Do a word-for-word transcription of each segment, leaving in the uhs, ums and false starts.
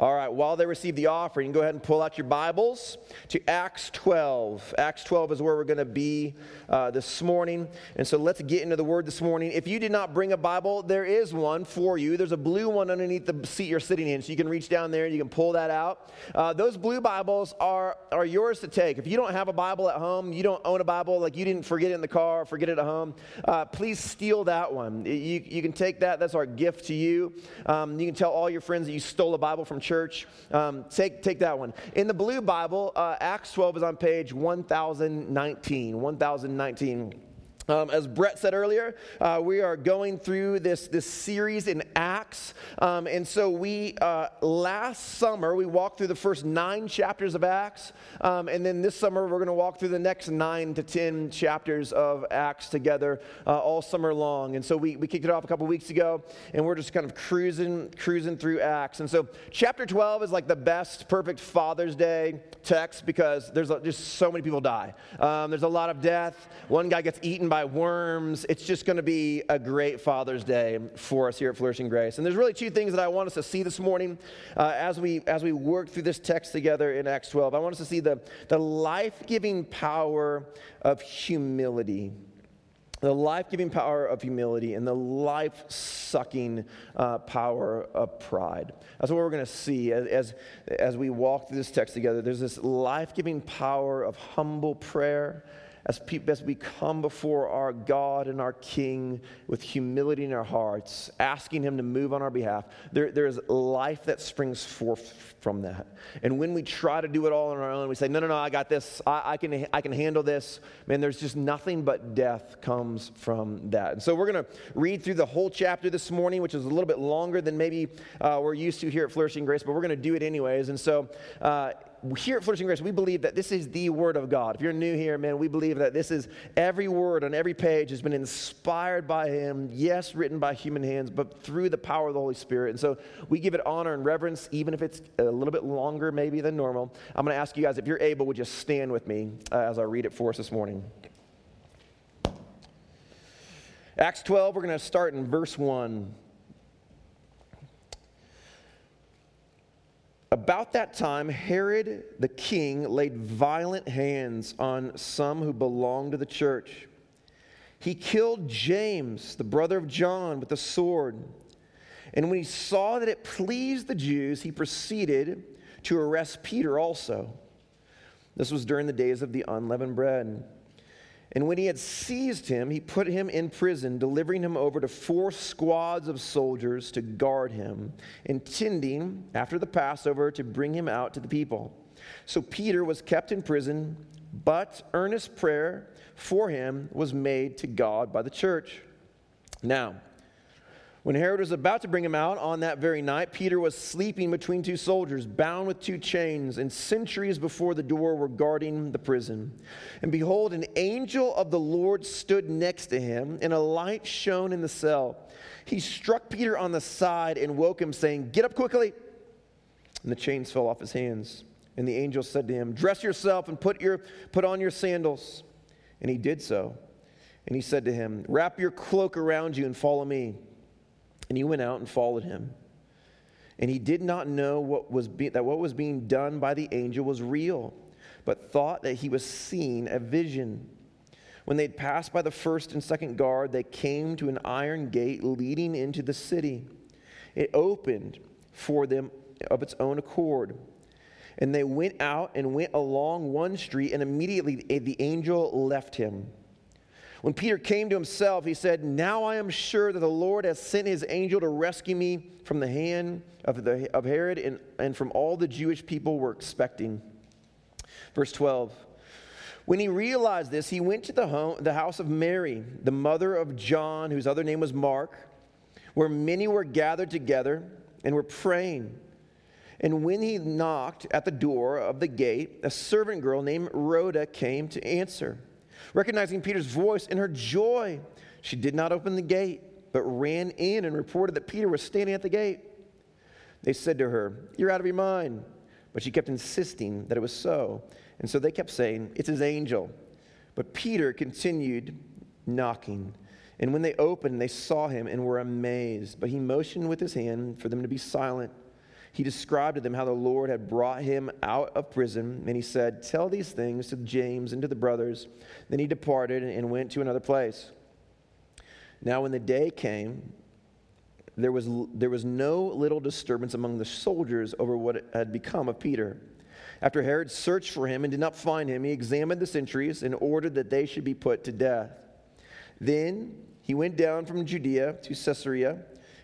All right, while they receive the offering, you can go ahead and pull out your Bibles to Acts twelve. Acts twelve is where we're going to be uh, this morning. And so let's get into the Word this morning. If you did not bring a Bible, there is one for you. There's a blue one underneath the seat you're sitting in, so you can reach down there and you can pull that out. Uh, those blue Bibles are, are yours to take. If you don't have a Bible at home, you don't own a Bible, like you didn't forget it in the car, forget it at home, uh, please steal that one. You, you can take that. That's our gift to you. Um, you can tell all your friends that you stole a Bible from church. Um, take take that one. In the blue Bible, uh, Acts twelve is on page one thousand nineteen. one thousand nineteen. Um, as Brett said earlier, uh, we are going through this, this series in Acts, um, and so we, uh, last summer, we walked through the first nine chapters of Acts, um, and then this summer, we're going to walk through the next nine to ten chapters of Acts together uh, all summer long, and so we, we kicked it off a couple weeks ago, and we're just kind of cruising, cruising through Acts, and so chapter twelve is like the best, perfect Father's Day text, because there's just so many people die. Um, there's a lot of death. One guy gets eaten by worms. It's just going to be a great Father's Day for us here at Flourishing Grace. And there's really two things that I want us to see this morning uh, as we as we work through this text together in Acts twelve. I want us to see the, the life-giving power of humility. The life-giving power of humility and the life-sucking uh, power of pride. That's what we're going to see as, as as we walk through this text together. There's this life-giving power of humble prayer. As, people, as we come before our God and our King with humility in our hearts, asking Him to move on our behalf, there, there is life that springs forth from that. And when we try to do it all on our own, we say, no, no, no, I got this. I, I can I can handle this. Man, there's just nothing but death comes from that. And so we're going to read through the whole chapter this morning, which is a little bit longer than maybe uh, we're used to here at Flourishing Grace, but we're going to do it anyways. And so uh here at Flourishing Grace, we believe that this is the Word of God. If you're new here, man, we believe that this is every word on every page has been inspired by Him, yes, written by human hands, but through the power of the Holy Spirit. And so we give it honor and reverence, even if it's a little bit longer maybe than normal. I'm going to ask you guys, if you're able, would you stand with me uh, as I read it for us this morning. Acts twelve, we're going to start in verse one. About that time, Herod the king laid violent hands on some who belonged to the church. He killed James, the brother of John, with a sword. And when he saw that it pleased the Jews, he proceeded to arrest Peter also. This was during the days of the unleavened bread. And when he had seized him, he put him in prison, delivering him over to four squads of soldiers to guard him, intending, after the Passover, to bring him out to the people. So Peter was kept in prison, but earnest prayer for him was made to God by the church. Now, when Herod was about to bring him out on that very night, Peter was sleeping between two soldiers, bound with two chains, and sentries before the door were guarding the prison. And behold, an angel of the Lord stood next to him, and a light shone in the cell. He struck Peter on the side and woke him, saying, "Get up quickly!" And the chains fell off his hands. And the angel said to him, "Dress yourself and put your put on your sandals." And he did so. And he said to him, "Wrap your cloak around you and follow me." And he went out and followed him. And he did not know what was be- that what was being done by the angel was real, but thought that he was seeing a vision. When they'd passed by the first and second guard, they came to an iron gate leading into the city. It opened for them of its own accord. And they went out and went along one street, and immediately the angel left him. When Peter came to himself, he said, "Now I am sure that the Lord has sent his angel to rescue me from the hand of, the, of Herod and, and from all the Jewish people were expecting." Verse twelve, when he realized this, he went to the, home, the house of Mary, the mother of John, whose other name was Mark, where many were gathered together and were praying. And when he knocked at the door of the gate, a servant girl named Rhoda came to answer. Recognizing Peter's voice in her joy, she did not open the gate, but ran in and reported that Peter was standing at the gate. They said to her, "You're out of your mind." But she kept insisting that it was so. And so they kept saying, "It's his angel." But Peter continued knocking. And when they opened, they saw him and were amazed. But he motioned with his hand for them to be silent. He described to them how the Lord had brought him out of prison, and he said, "Tell these things to James and to the brothers." Then he departed and went to another place. Now when the day came, there was there was no little disturbance among the soldiers over what had become of Peter. After Herod searched for him and did not find him, he examined the sentries and ordered that they should be put to death. Then he went down from Judea to Caesarea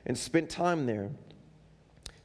and spent time there.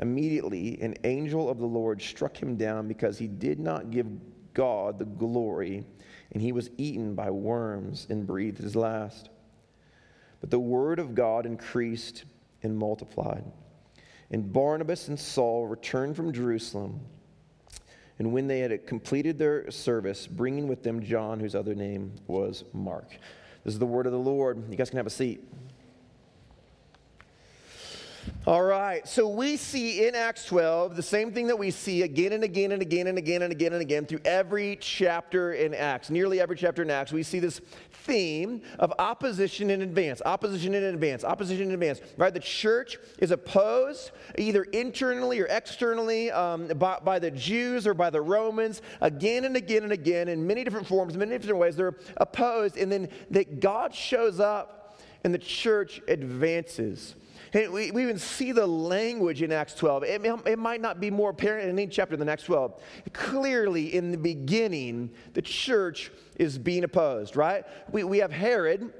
Immediately, an angel of the Lord struck him down because he did not give God the glory, and he was eaten by worms and breathed his last. But the word of God increased and multiplied. And Barnabas and Saul returned from Jerusalem. And when they had completed their service, bringing with them John, whose other name was Mark. This is the word of the Lord. You guys can have a seat. All right, so we see in Acts twelve the same thing that we see again and again and again and again and again and again through every chapter in Acts. Nearly every chapter in Acts, we see this theme of opposition in advance, opposition in advance, opposition in advance, right? The church is opposed either internally or externally um, by, by the Jews or by the Romans again and again and again in many different forms, many different ways. They're opposed, and then that God shows up and the church advances. And we, we even see the language in Acts twelve. It, it might not be more apparent in any chapter than Acts twelve. Clearly, in the beginning, the church is being opposed, right? We we have Herod.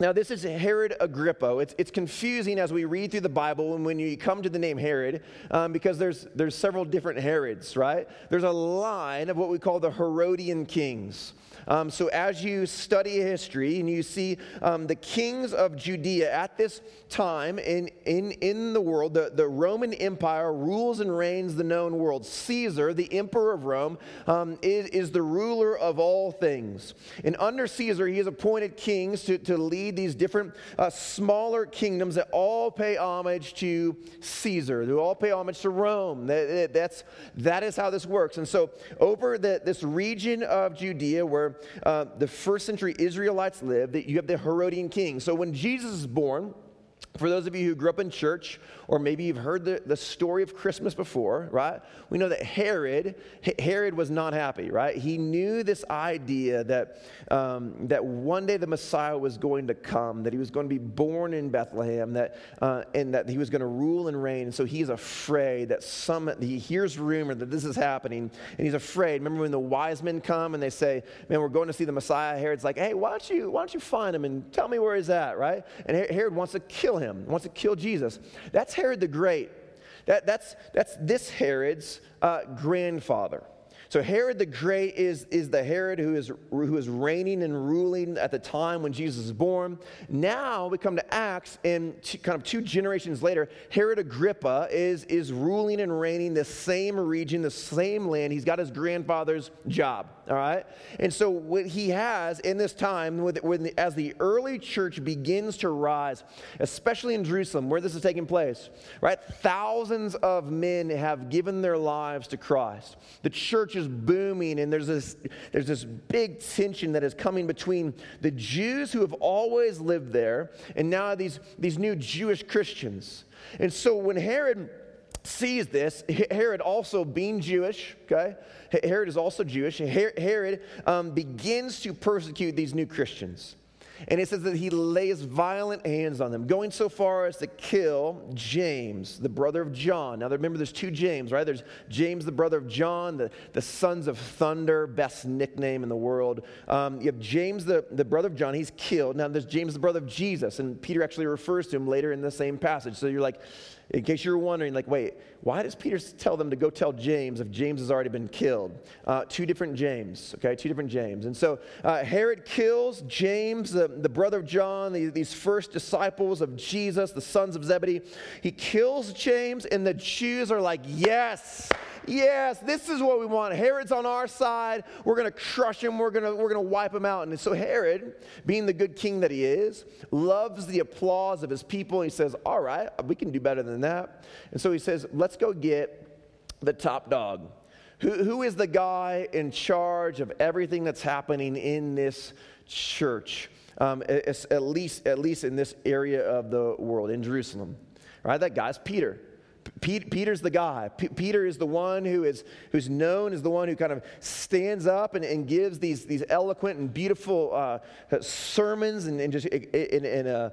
Now, this is Herod Agrippa. It's it's confusing as we read through the Bible and when you come to the name Herod, um, because there's there's several different Herods, right? There's a line of what we call the Herodian kings. Um, so as you study history and you see um, the kings of Judea at this time in in, in the world, the, the Roman Empire rules and reigns the known world. Caesar, the emperor of Rome, um, is, is the ruler of all things. And under Caesar, he has appointed kings to, to lead these different uh, smaller kingdoms that all pay homage to Caesar, who all pay homage to Rome. That, that's, that is how this works. And so over the, this region of Judea where Uh, the first century Israelites lived, that you have the Herodian king. So when Jesus is born, for those of you who grew up in church, or maybe you've heard the, the story of Christmas before, right? We know that Herod, Herod was not happy, right? He knew this idea that um, that one day the Messiah was going to come, that he was going to be born in Bethlehem, that uh, and that he was going to rule and reign. And so he's afraid that some, he hears rumor that this is happening, and he's afraid. Remember when the wise men come and they say, "Man, we're going to see the Messiah." Herod's like, "Hey, why don't you why don't you find him and tell me where he's at," right? And Herod wants to kill him. Him, wants to kill Jesus. That's Herod the Great. That, that's, that's this Herod's uh, grandfather. So Herod the Great is, is the Herod who is, who is reigning and ruling at the time when Jesus is born. Now we come to Acts, and two, kind of two generations later, Herod Agrippa is, is ruling and reigning the same region, the same land. He's got his grandfather's job, all right? And so what he has in this time, with, when, as the early church begins to rise, especially in Jerusalem, where this is taking place, right? Thousands of men have given their lives to Christ. The church is booming, and there's this there's this big tension that is coming between the Jews who have always lived there and now these these new Jewish Christians. And so when Herod sees this, Herod also being Jewish, okay, Herod is also Jewish, Herod um, begins to persecute these new Christians. And it says that he lays violent hands on them, going so far as to kill James, the brother of John. Now, remember, there's two James, right? There's James, the brother of John, the, the sons of thunder, best nickname in the world. Um, you have James, the, the brother of John. He's killed. Now, there's James, the brother of Jesus, and Peter actually refers to him later in the same passage. So you're like, in case you're wondering, like, wait, why does Peter tell them to go tell James if James has already been killed? Uh, two different James, okay, two different James. And so uh, Herod kills James, the, the brother of John, the, these first disciples of Jesus, the sons of Zebedee. He kills James, and the Jews are like, yes, yes, this is what we want. Herod's on our side. We're going to crush him. We're going to we're going to wipe him out. And so Herod, being the good king that he is, loves the applause of his people. He says, all right, we can do better than that. And so he says, let's go get the top dog. Who, who is the guy in charge of everything that's happening in this church? Um, at, at least, at least in this area of the world, in Jerusalem, right? That guy's Peter. P- Peter's the guy. P- Peter is the one who is who's known as the one who kind of stands up and, and gives these these eloquent and beautiful uh, sermons and, and just in in a.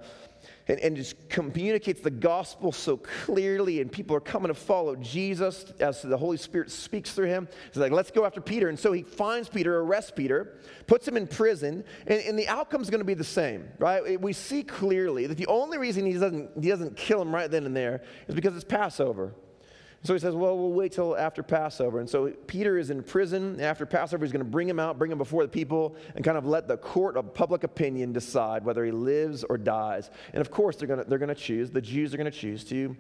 And, and just communicates the gospel so clearly, and people are coming to follow Jesus as the Holy Spirit speaks through him. He's like, let's go after Peter. And so he finds Peter, arrests Peter, puts him in prison, and, and the outcome's going to be the same, right? We see clearly that the only reason he doesn't he doesn't kill him right then and there is because it's Passover. So he says, well, we'll wait till after Passover. And so Peter is in prison, and after Passover, he's going to bring him out, bring him before the people, and kind of let the court of public opinion decide whether he lives or dies. And of course, they're going to, they're going to choose, the Jews are going to choose to,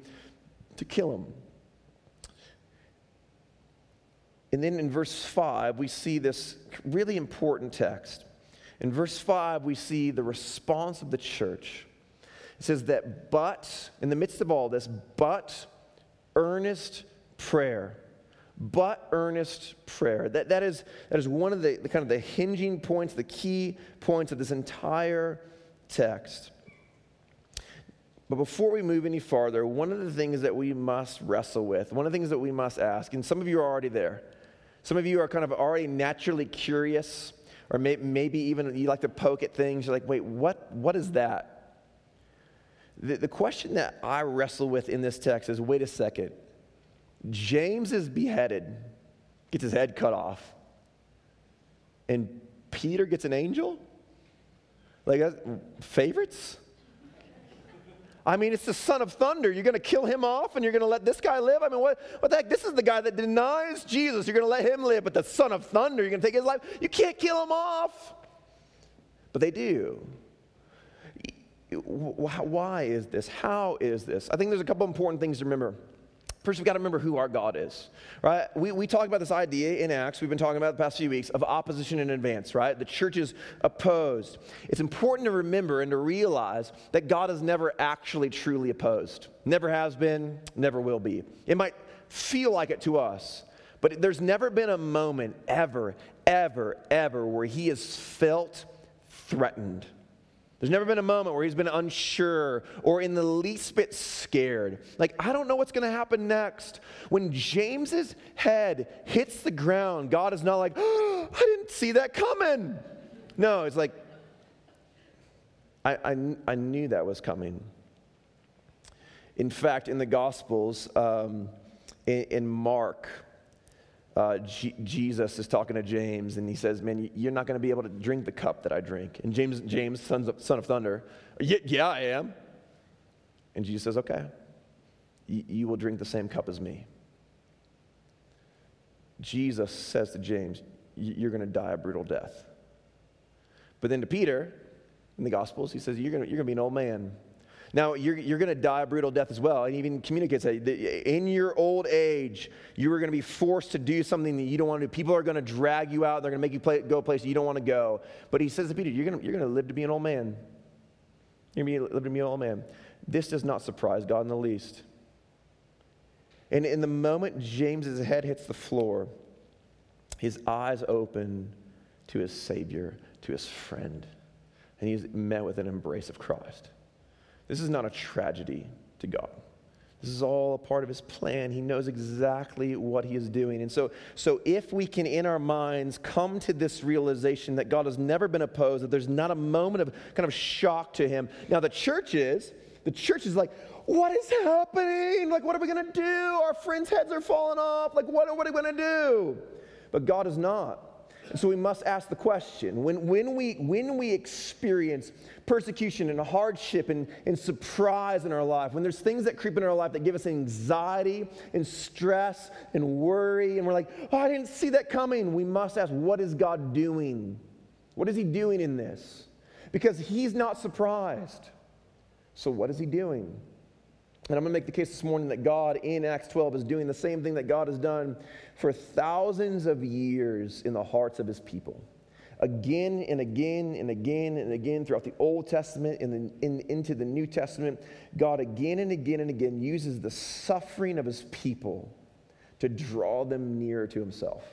to kill him. And then in verse five, we see this really important text. In verse five, we see the response of the church. It says that, but, in the midst of all this, but... earnest prayer, but earnest prayer. That that is that is one of the, the kind of the hinging points, the key points of this entire text. But before we move any farther, one of the things that we must wrestle with, one of the things that we must ask, and some of you are already there. Some of you are kind of already naturally curious, or may, maybe even you like to poke at things. You're like, wait, what? What is that? The, the question that I wrestle with in this text is, wait a second. James is beheaded, gets his head cut off, and Peter gets an angel? Like, that's, favorites? I mean, it's the son of thunder. You're going to kill him off, and you're going to let this guy live? I mean, what, what the heck? This is the guy that denies Jesus. You're going to let him live, but the son of thunder, you're going to take his life? You can't kill him off. But they do. Why is this? How is this? I think there's a couple important things to remember. First, we've got to remember who our God is, right? We we talk about this idea in Acts, we've been talking about the past few weeks, of opposition in advance, right? The church is opposed. It's important to remember and to realize that God is never actually truly opposed. Never has been, never will be. It might feel like it to us, but there's never been a moment ever, ever, ever where he has felt threatened. There's never been a moment where he's been unsure or in the least bit scared. Like, I don't know what's going to happen next. When James's head hits the ground, God is not like, oh, I didn't see that coming. No, it's like, I, I, I knew that was coming. In fact, in the Gospels, um, in, in Mark, Uh, G- Jesus is talking to James, and he says, man, you're not going to be able to drink the cup that I drink. And James, James son of, son of thunder, yeah, yeah, I am. And Jesus says, okay, y- you will drink the same cup as me. Jesus says to James, you're going to die a brutal death. But then to Peter, in the Gospels, he says, you're going you're going to be an old man. Now, you're, you're going to die a brutal death as well. And he even communicates that in your old age, you are going to be forced to do something that you don't want to do. People are going to drag you out. They're going to make you play, go places you don't want to go. But he says to Peter, you're going to, you're going to live to be an old man. You're going to live to be an old man. This does not surprise God in the least. And in the moment James's head hits the floor, his eyes open to his Savior, to his friend. And he's met with an embrace of Christ. This is not a tragedy to God. This is all a part of his plan. He knows exactly what he is doing. And so, so if we can, in our minds, come to this realization that God has never been opposed, that there's not a moment of kind of shock to him. Now, the church is, the church is like, what is happening? Like, what are we going to do? Our friends' heads are falling off. Like, what, what are we going to do? But God is not. So we must ask the question, when when we when we experience persecution and hardship and, and surprise in our life, when there's things that creep in our life that give us anxiety and stress and worry, and we're like, oh, I didn't see that coming, we must ask, what is God doing? What is he doing in this? Because he's not surprised. So what is he doing? And I'm going to make the case this morning that God in Acts twelve is doing the same thing that God has done for thousands of years in the hearts of his people. Again and again and again and again throughout the Old Testament and then in, into the New Testament, God again and again and again uses the suffering of his people to draw them nearer to himself.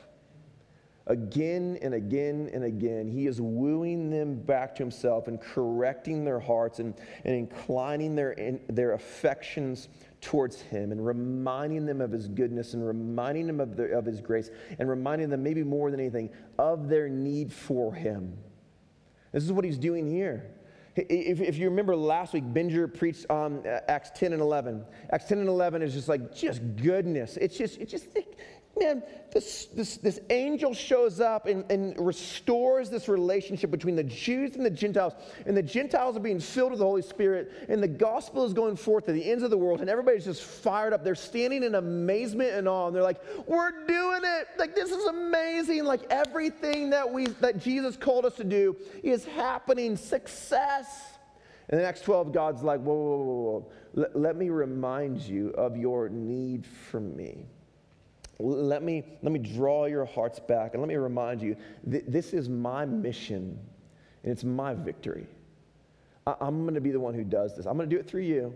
Again and again and again, he is wooing them back to himself and correcting their hearts and, and inclining their, in, their affections towards him and reminding them of his goodness and reminding them of, their, of his grace and reminding them, maybe more than anything, of their need for him. This is what he's doing here. If, if you remember last week, Binger preached on Acts ten and eleven. Acts ten and eleven is just like, just goodness. It's just, it's just, man, this, this, this angel shows up and, and restores this relationship between the Jews and the Gentiles. And the Gentiles are being filled with the Holy Spirit. And the gospel is going forth to the ends of the world. And everybody's just fired up. They're standing in amazement and awe. And they're like, we're doing it. Like, this is amazing. Like, everything that we that Jesus called us to do is happening. Success. And in Acts twelve, God's like, whoa, whoa, whoa, whoa. Let, let me remind you of your need for me. Let me let me draw your hearts back, and let me remind you, th- this is my mission, and it's my victory. I- I'm going to be the one who does this. I'm going to do it through you,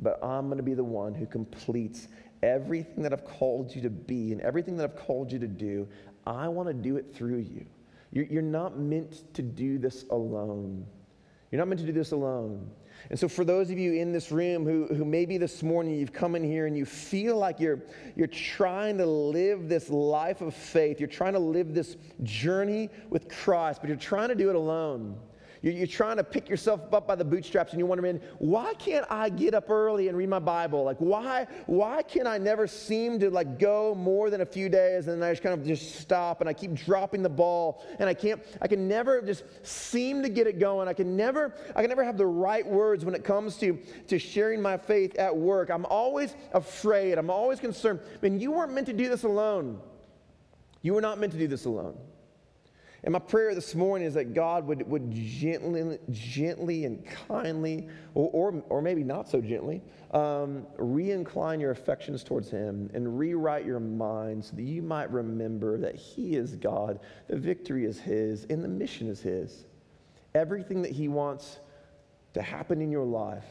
but I'm going to be the one who completes everything that I've called you to be and everything that I've called you to do. I want to do it through you. You're, you're not meant to do this alone. You're not meant to do this alone. And so for those of you in this room who, who maybe this morning you've come in here and you feel like you're, you're trying to live this life of faith, you're trying to live this journey with Christ, but you're trying to do it alone. You're, you're trying to pick yourself up by the bootstraps and you're wondering, why can't I get up early and read my Bible? Like, why why can I never seem to like go more than a few days and then I just kind of just stop and I keep dropping the ball and I can't, I can never just seem to get it going. I can never, I can never have the right words when it comes to, to sharing my faith at work. I'm always afraid. I'm always concerned. I mean, you weren't meant to do this alone. You were not meant to do this alone. And my prayer this morning is that God would, would gently gently and kindly, or or, or maybe not so gently, um, re-incline your affections towards him and rewrite your mind so that you might remember that he is God, the victory is his, and the mission is his. Everything that he wants to happen in your life,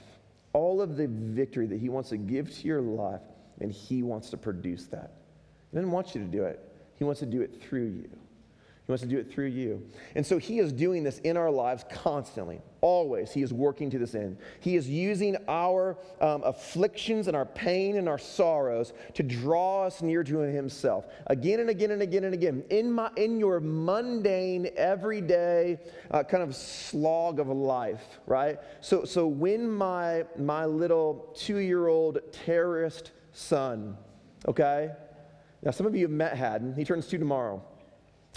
all of the victory that he wants to give to your life, and he wants to produce that. He doesn't want you to do it. He wants to do it through you. He wants to do it through you. And so he is doing this in our lives constantly. Always. He is working to this end. He is using our um, afflictions and our pain and our sorrows to draw us near to himself. Again and again and again and again. In my, in your mundane, everyday uh, kind of slog of life, right? So so when my my little two-year-old terrorist son, okay? Now some of you have met Haddon. He turns two tomorrow.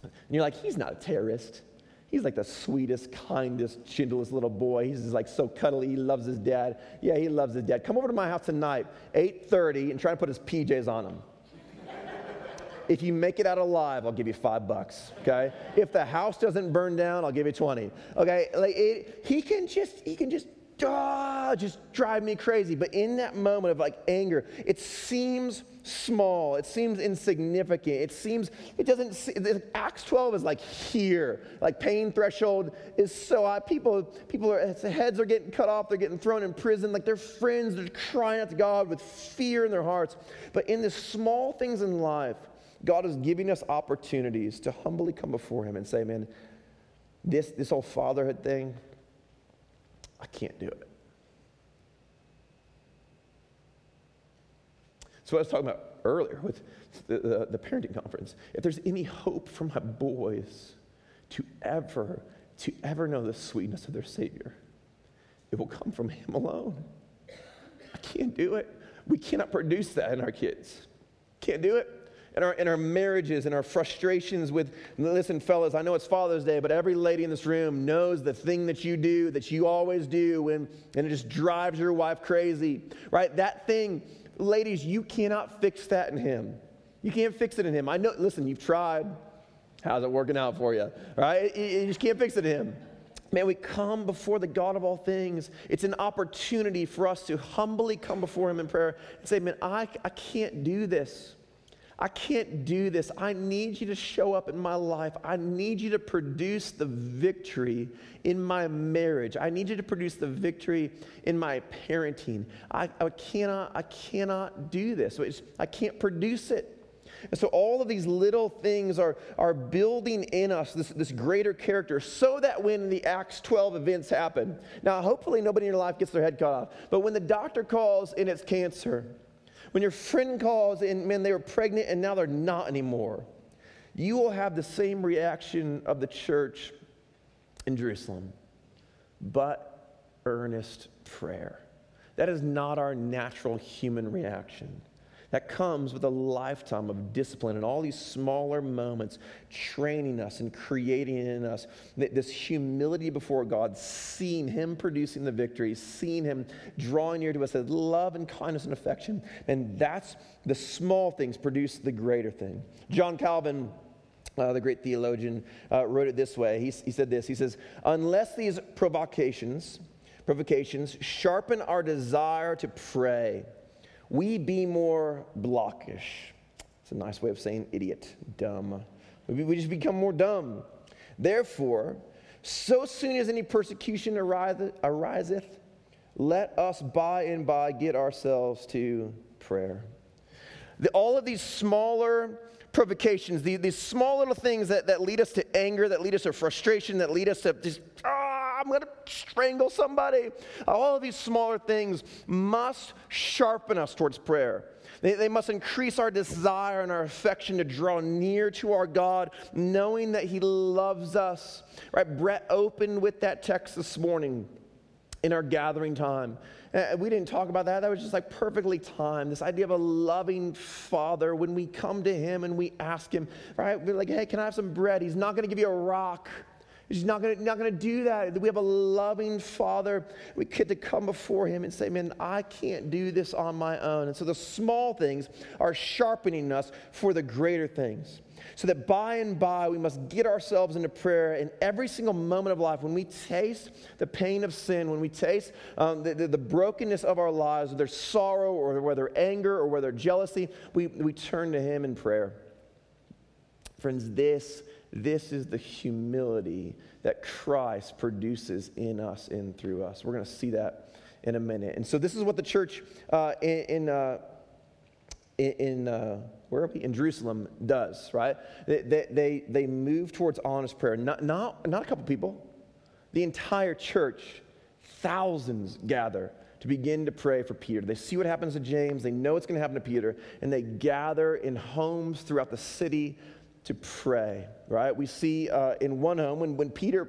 And you're like, he's not a terrorist. He's like the sweetest, kindest, gentlest little boy. He's just like so cuddly. He loves his dad. Yeah, he loves his dad. Come over to my house tonight, eight thirty, and try to put his P Js on him. If you make it out alive, I'll give you five bucks, okay? If the house doesn't burn down, I'll give you twenty, okay? Like it, he can just, he can just, ah, just drive me crazy. But in that moment of like anger, it seems small. It seems insignificant. It seems, it doesn't, see, Acts twelve is like here. Like pain threshold is so high. People, people are, heads are getting cut off. They're getting thrown in prison. Like their friends, they're crying out to God with fear in their hearts. But in the small things in life, God is giving us opportunities to humbly come before him and say, man, this, this whole fatherhood thing, I can't do it. So I was talking about earlier with the, the, the parenting conference. If there's any hope for my boys to ever, to ever know the sweetness of their Savior, it will come from him alone. I can't do it. We cannot produce that in our kids. Can't do it. In our, in our marriages, in our frustrations with, listen, fellas, I know it's Father's Day, but every lady in this room knows the thing that you do, that you always do, and, and it just drives your wife crazy, right? That thing, ladies, you cannot fix that in him. You can't fix it in him. I know, listen, you've tried. How's it working out for you, right? You, you just can't fix it in him. May we come before the God of all things. It's an opportunity for us to humbly come before him in prayer and say, man, I, I can't do this. I can't do this. I need you to show up in my life. I need you to produce the victory in my marriage. I need you to produce the victory in my parenting. I, I cannot, I cannot do this. It's, I can't produce it. And so all of these little things are, are building in us this, this greater character so that when the Acts twelve events happen, now hopefully nobody in your life gets their head cut off, but when the doctor calls and it's cancer, when your friend calls and, man, they were pregnant and now they're not anymore, you will have the same reaction of the church in Jerusalem, but earnest prayer. That is not our natural human reaction. That comes with a lifetime of discipline and all these smaller moments training us and creating in us this humility before God, seeing him producing the victory, seeing him drawing near to us with love and kindness and affection. And that's the small things produce the greater thing. John Calvin, uh, the great theologian, uh, wrote it this way. He, he said this. He says, unless these provocations, provocations sharpen our desire to pray, we be more blockish. It's a nice way of saying idiot, dumb. We just become more dumb. Therefore, so soon as any persecution ariseth, let us by and by get ourselves to prayer. The, all of these smaller provocations, the, these small little things that, that lead us to anger, that lead us to frustration, that lead us to just, ah, I'm going to strangle somebody. All of these smaller things must sharpen us towards prayer. They, they must increase our desire and our affection to draw near to our God, knowing that he loves us. Right? Brett opened with that text this morning in our gathering time. And we didn't talk about that. That was just like perfectly timed. This idea of a loving father when we come to him and we ask him, right? We're like, hey, can I have some bread? He's not going to give you a rock. He's not going not to do that. We have a loving father. We get to come before him and say, man, I can't do this on my own. And so the small things are sharpening us for the greater things. So that by and by we must get ourselves into prayer in every single moment of life. When we taste the pain of sin, when we taste um, the, the, the brokenness of our lives, whether sorrow or whether anger or whether jealousy, we, we turn to him in prayer. Friends, this This is the humility that Christ produces in us and through us. We're going to see that in a minute. And so this is what the church uh, in, in, uh, in uh, where are we? In Jerusalem does, right? They, they, they, they move towards honest prayer. Not, not, not a couple people. The entire church, thousands gather to begin to pray for Peter. They see what happens to James. They know it's going to happen to Peter. And they gather in homes throughout the city to pray, right? We see uh, in one home, when, when Peter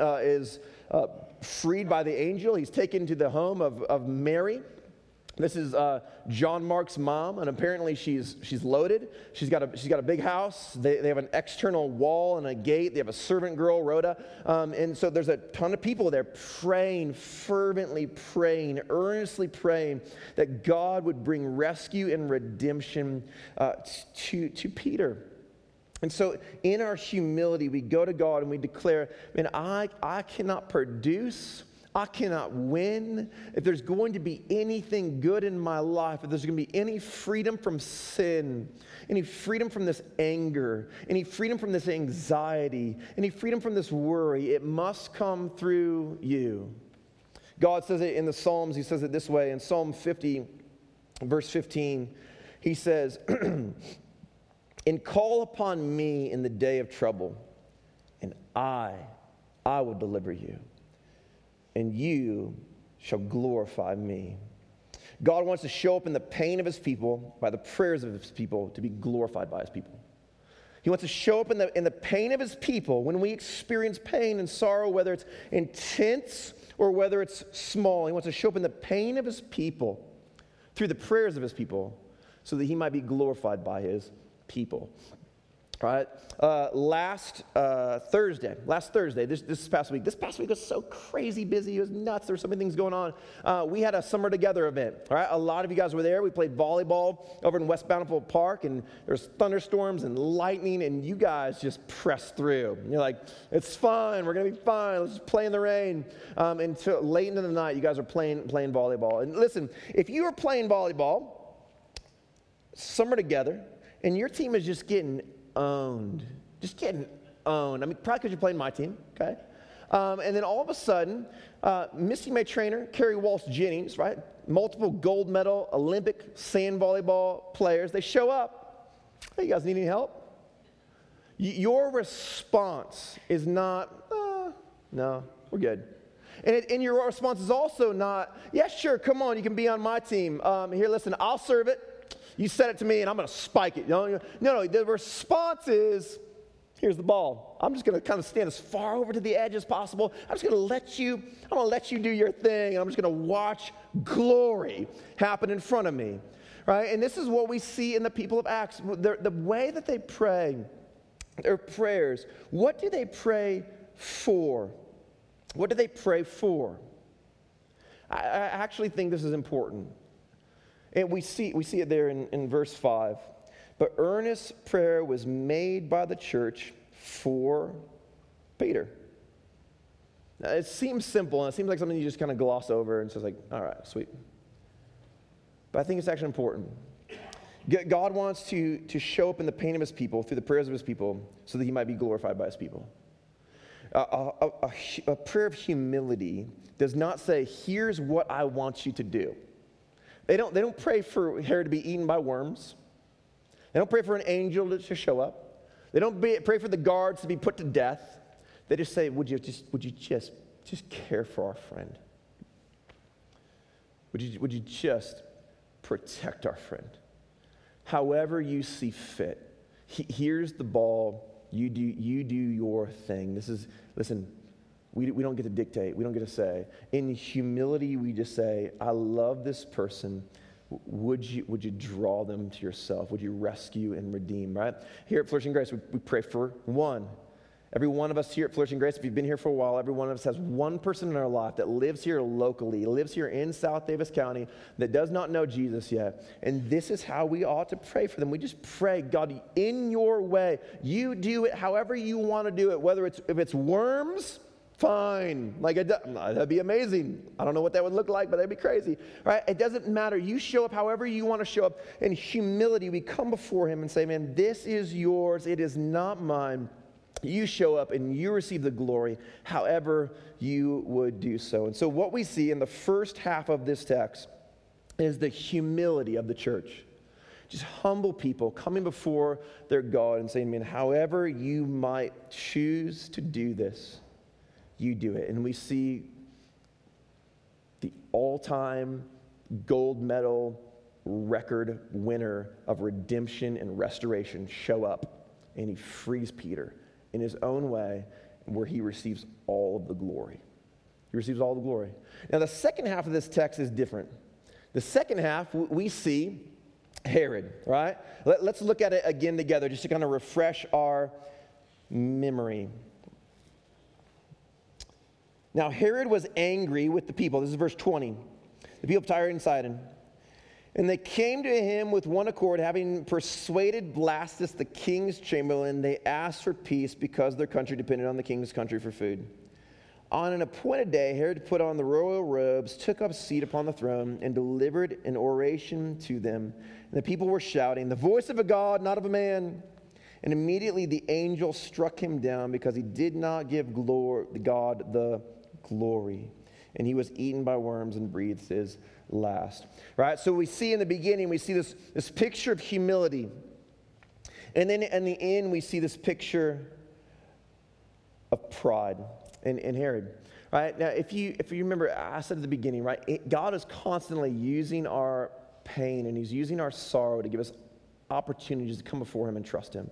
uh, is uh, freed by the angel, he's taken to the home of, of Mary. This is uh, John Mark's mom, and apparently she's she's loaded. She's got a she's got a big house. They they have an external wall and a gate. They have a servant girl, Rhoda, um, and so there's a ton of people there praying, fervently praying, earnestly praying that God would bring rescue and redemption uh, to to Peter. And so in our humility, we go to God and we declare, man, I, I cannot produce, I cannot win. If there's going to be anything good in my life, if there's going to be any freedom from sin, any freedom from this anger, any freedom from this anxiety, any freedom from this worry, it must come through you. God says it in the Psalms. He says it this way. In Psalm fifty, verse fifteen, he says, and call upon me in the day of trouble, and I, I will deliver you, and you shall glorify me. God wants to show up in the pain of his people, by the prayers of his people, to be glorified by his people. He wants to show up in the, in the pain of his people when we experience pain and sorrow, whether it's intense or whether it's small. He wants to show up in the pain of his people through the prayers of his people so that he might be glorified by his people. All right. Uh, last uh, Thursday, last Thursday, this this past week, this past week was so crazy busy. It was nuts. There were so many things going on. Uh, we had a summer together event. All right. A lot of you guys were there. We played volleyball over in West Bountiful Park, and there was thunderstorms and lightning, and you guys just pressed through. And you're like, it's fine. We're gonna be fine. Let's just play in the rain. Um, and till late into the night, you guys are playing playing volleyball. And listen, if you are playing volleyball, summer together, and your team is just getting owned. Just getting owned. I mean, probably because you're playing my team, okay? Um, and then all of a sudden, uh, Missy May Trainer, Kerry Walsh Jennings, right? Multiple gold medal Olympic sand volleyball players, they show up. Hey, you guys need any help? Y- your response is not, uh, no, we're good. And, it, and your response is also not, yeah, sure, come on, you can be on my team. Um, here, listen, I'll serve it. You said it to me, and I'm going to spike it. No, no, no, the response is, here's the ball. I'm just going to kind of stand as far over to the edge as possible. I'm just going to let you, I'm going to let you do your thing, and I'm just going to watch glory happen in front of me, right? And this is what we see in the people of Acts. The, the way that they pray, their prayers, what do they pray for? What do they pray for? I, I actually think this is important. And we see we see it there in, in verse five. But earnest prayer was made by the church for Peter. Now, it seems simple, and it seems like something you just kind of gloss over, and it's just like, all right, sweet. But I think it's actually important. God wants to, to show up in the pain of his people through the prayers of his people so that he might be glorified by his people. Uh, a, a, a prayer of humility does not say, here's what I want you to do. They don't, they don't pray for Herod to be eaten by worms. They don't pray for an angel to, to show up. They don't be, pray for the guards to be put to death. They just say, would you just would you just, just care for our friend? Would you, would you just protect our friend? However you see fit. He, here's the ball. You do, you do your thing. This is, listen, We, we don't get to dictate. We don't get to say. In humility, we just say, I love this person. Would you, would you draw them to yourself? Would you rescue and redeem, right? Here at Flourishing Grace, we, we pray for one. Every one of us here at Flourishing Grace, if you've been here for a while, every one of us has one person in our life that lives here locally, lives here in South Davis County, that does not know Jesus yet. And this is how we ought to pray for them. We just pray, God, in your way, you do it however you want to do it, whether it's if it's worms, fine, like it, that'd be amazing. I don't know what that would look like, but that'd be crazy, right? It doesn't matter. You show up however you want to show up. In humility, we come before him and say, man, this is yours. It is not mine. You show up and you receive the glory however you would do so. And so what we see in the first half of this text is the humility of the church. Just humble people coming before their God and saying, man, however you might choose to do this, you do it. And we see the all-time gold medal record winner of redemption and restoration show up, and he frees Peter in his own way where he receives all of the glory. He receives all the glory. Now, the second half of this text is different. The second half, we see Herod, right? Let's look at it again together just to kind of refresh our memory. Now, Herod was angry with the people. This is verse twenty. The people of Tyre and Sidon. And they came to him with one accord, having persuaded Blastus, the king's chamberlain. They asked for peace because their country depended on the king's country for food. On an appointed day, Herod put on the royal robes, took up a seat upon the throne, and delivered an oration to them. And the people were shouting, "The voice of a God, not of a man." And immediately the angel struck him down because he did not give glory, God the glory, and he was eaten by worms and breathed his last. Right? So we see in the beginning, we see this, this picture of humility. And then in the end, we see this picture of pride in, in Herod. Right? Now, if you if you remember, I said at the beginning, right, it, God is constantly using our pain and he's using our sorrow to give us opportunities to come before him and trust him.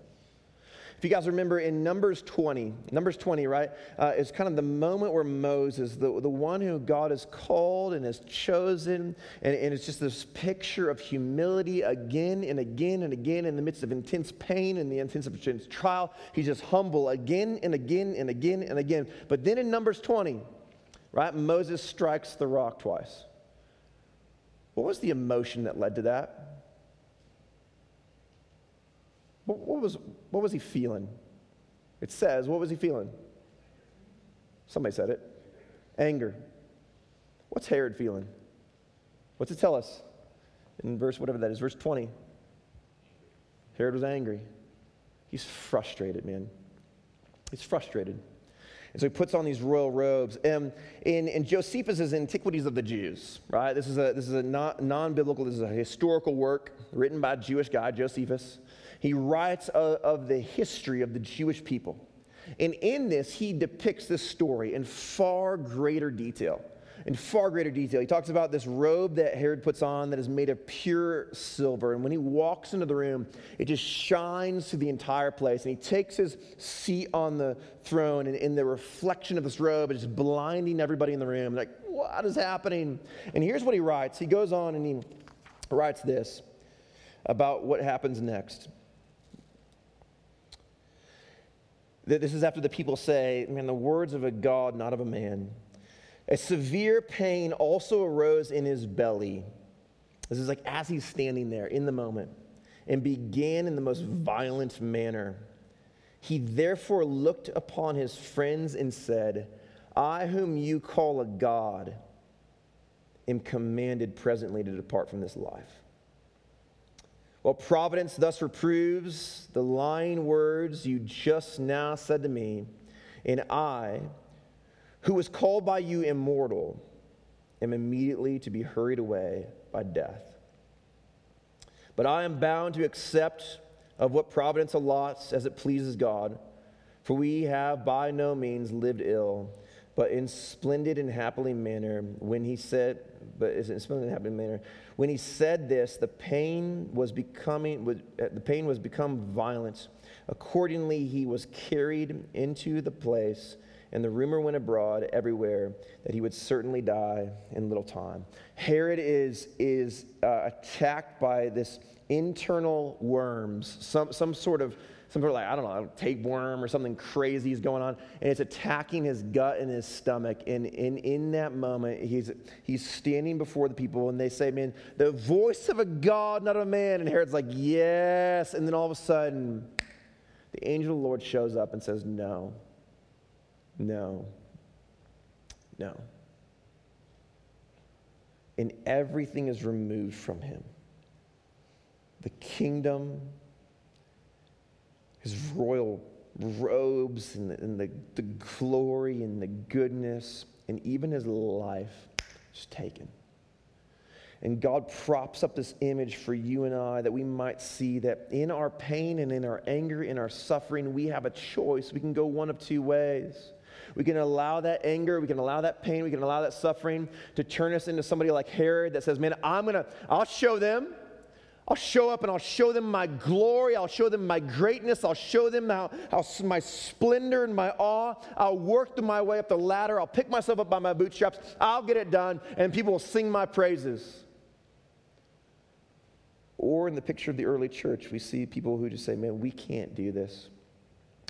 If you guys remember in Numbers twenty, Numbers twenty, right, uh, is kind of the moment where Moses, the, the one who God has called and has chosen, and, and it's just this picture of humility again and again and again in the midst of intense pain and the intense of trial. He's just humble again and again and again and again. But then in Numbers twenty, right, Moses strikes the rock twice. What was the emotion that led to that? What, what was what was he feeling? It says, what was he feeling? Somebody said it. Anger. What's Herod feeling? What's it tell us? In verse whatever that is, verse twenty. Herod was angry. He's frustrated, man. He's frustrated. And so he puts on these royal robes. Um, in, in Josephus is Antiquities of the Jews, right? This is a this is a non, non-biblical, this is a historical work written by a Jewish guy, Josephus. He writes of, of the history of the Jewish people. And in this, he depicts this story in far greater detail. In far greater detail. He talks about this robe that Herod puts on that is made of pure silver. And when he walks into the room, it just shines through the entire place. And he takes his seat on the throne, and in the reflection of this robe, it's just blinding everybody in the room. Like, what is happening? And here's what he writes. He goes on and he writes this about what happens next. This is after the people say, man, the words of a God, not of a man. A severe pain also arose in his belly. This is like as he's standing there in the moment, and began in the most violent manner. He therefore looked upon his friends and said, I whom you call a God am commanded presently to depart from this life. Well, providence thus reproves the lying words you just now said to me, and I, who was called by you immortal, am immediately to be hurried away by death. But I am bound to accept of what providence allots as it pleases God, for we have by no means lived ill, but in splendid and happily manner. When he said, but is in splendid and happily manner. When he said this, the pain was becoming was, the pain was become violent. Accordingly, he was carried into the place. And the rumor went abroad everywhere that he would certainly die in little time. Herod is is uh, attacked by this internal worms, some some sort of some sort of like I don't know, tapeworm or something crazy is going on, and it's attacking his gut and his stomach. And in in that moment, he's he's standing before the people, and they say, "Man, the voice of a God, not of a man." And Herod's like, "Yes." And then all of a sudden, the angel of the Lord shows up and says, "No. No, no. And everything is removed from him. The kingdom, his royal robes, and the, and the, the glory and the goodness, and even his life is taken. And God props up this image for you and I that we might see that in our pain and in our anger, in our suffering, we have a choice. We can go one of two ways. We can allow that anger, we can allow that pain, we can allow that suffering to turn us into somebody like Herod that says, man, I'm going to, I'll show them. I'll show up and I'll show them my glory. I'll show them my greatness. I'll show them how, how my splendor and my awe. I'll work my way up the ladder. I'll pick myself up by my bootstraps. I'll get it done, and people will sing my praises. Or in the picture of the early church, we see people who just say, man, we can't do this.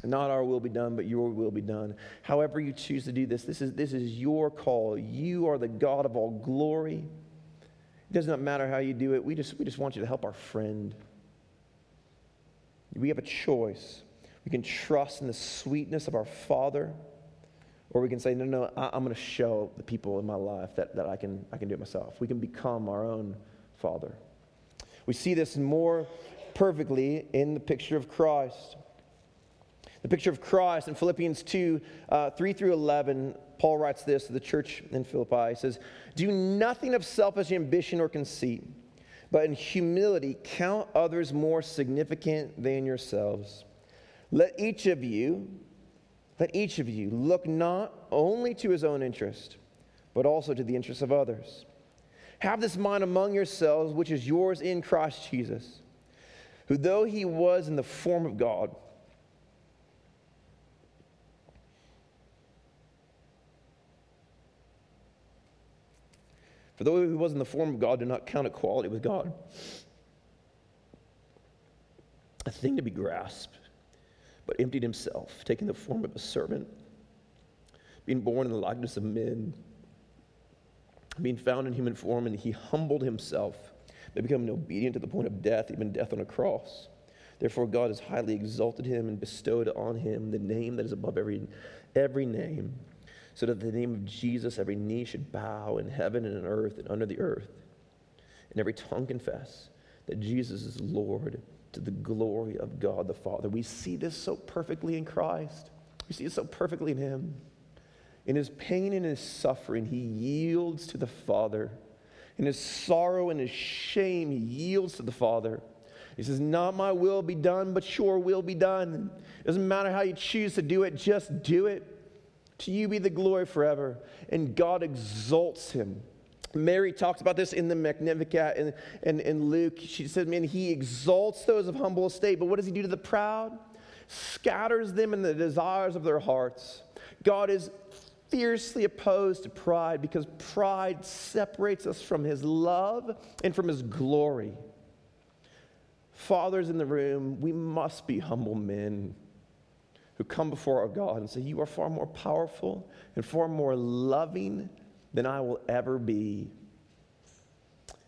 Not our will be done, but your will be done. However you choose to do this, this is this is your call. You are the God of all glory. It does not matter how you do it. We just we just want you to help our friend. We have a choice. We can trust in the sweetness of our Father, or we can say, no, no, I, I'm going to show the people in my life that, that I can I can do it myself. We can become our own Father. We see this more perfectly in the picture of Christ. The picture of Christ in Philippians two, uh, three through eleven, Paul writes this to the church in Philippi. He says, do nothing of selfish ambition or conceit, but in humility count others more significant than yourselves. Let each of you, let each of you look not only to his own interest, but also to the interests of others. Have this mind among yourselves, which is yours in Christ Jesus, who though he was in the form of God, For though he was in the form of God, did not count equality with God a thing to be grasped, but emptied himself, taking the form of a servant, being born in the likeness of men, being found in human form, and he humbled himself by becoming obedient to the point of death, even death on a cross. Therefore God has highly exalted him and bestowed on him the name that is above every every name, so that at the name of Jesus every knee should bow in heaven and on earth and under the earth, and every tongue confess that Jesus is Lord, to the glory of God the Father. We see this so perfectly in Christ. We see it so perfectly in him. In his pain and his suffering, he yields to the Father. In his sorrow and his shame, he yields to the Father. He says, not my will be done, but your will be done. It doesn't matter how you choose to do it, just do it. To you be the glory forever. And God exalts him. Mary talks about this in the Magnificat and, and, and Luke. She says, man, he exalts those of humble estate. But what does he do to the proud? Scatters them in the desires of their hearts. God is fiercely opposed to pride because pride separates us from his love and from his glory. Fathers in the room, we must be humble men who come before our God and say, you are far more powerful and far more loving than I will ever be.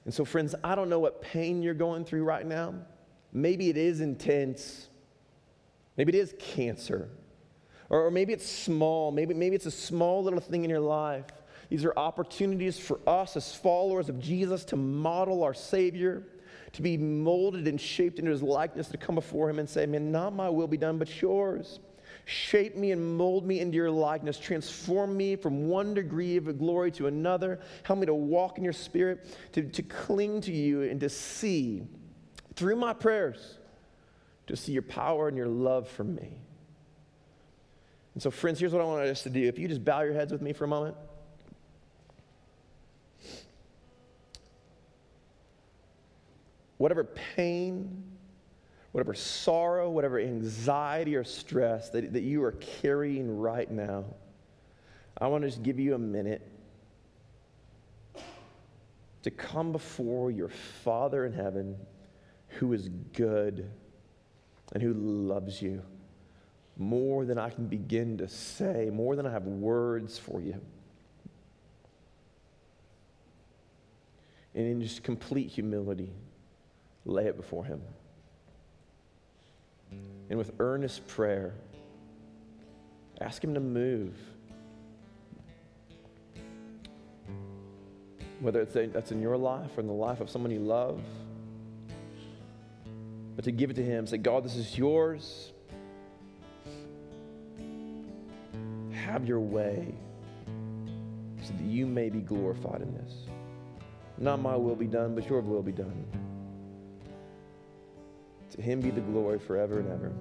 And so, friends, I don't know what pain you're going through right now. Maybe it is intense. Maybe it is cancer. Or, or maybe it's small. Maybe, maybe it's a small little thing in your life. These are opportunities for us as followers of Jesus to model our Savior, to be molded and shaped into his likeness, to come before him and say, man, not my will be done, but yours. Shape me and mold me into your likeness. Transform me from one degree of glory to another. Help me to walk in your spirit, to, to cling to you and to see, through my prayers, to see your power and your love for me. And so, friends, here's what I wanted us to do. If you just bow your heads with me for a moment. Whatever pain, whatever sorrow, whatever anxiety or stress that, that you are carrying right now, I want to just give you a minute to come before your Father in heaven, who is good and who loves you more than I can begin to say, more than I have words for you. And in just complete humility, lay it before him. And with earnest prayer, ask him to move. Whether it's a, that's in your life or in the life of someone you love. But to give it to him. Say, God, this is yours. Have your way so that you may be glorified in this. Not my will be done, but your will be done. To him be the glory forever and ever.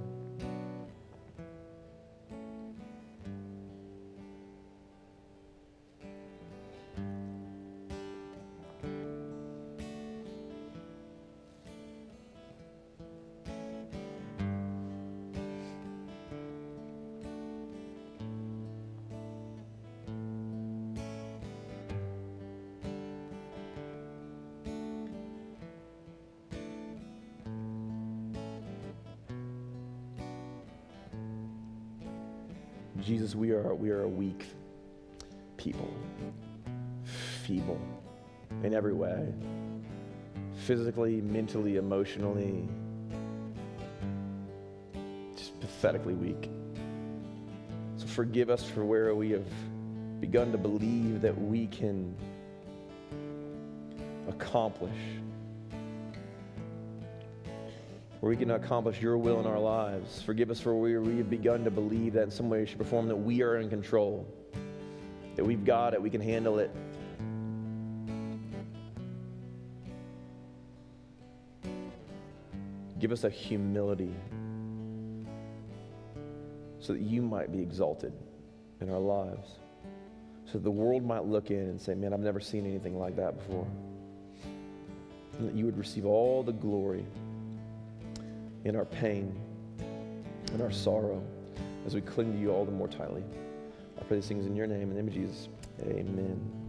Jesus, we are we are a weak people, feeble in every way, physically, mentally, emotionally, just pathetically weak. So forgive us for where we have begun to believe that we can accomplish, where we can accomplish your will in our lives. Forgive us for where we have begun to believe that in some way we should perform, that we are in control, that we've got it, we can handle it. Give us a humility so that you might be exalted in our lives, so that the world might look in and say, man, I've never seen anything like that before. And that you would receive all the glory in our pain, in our sorrow, as we cling to you all the more tightly. I pray these things in your name, in the name of Jesus. Amen.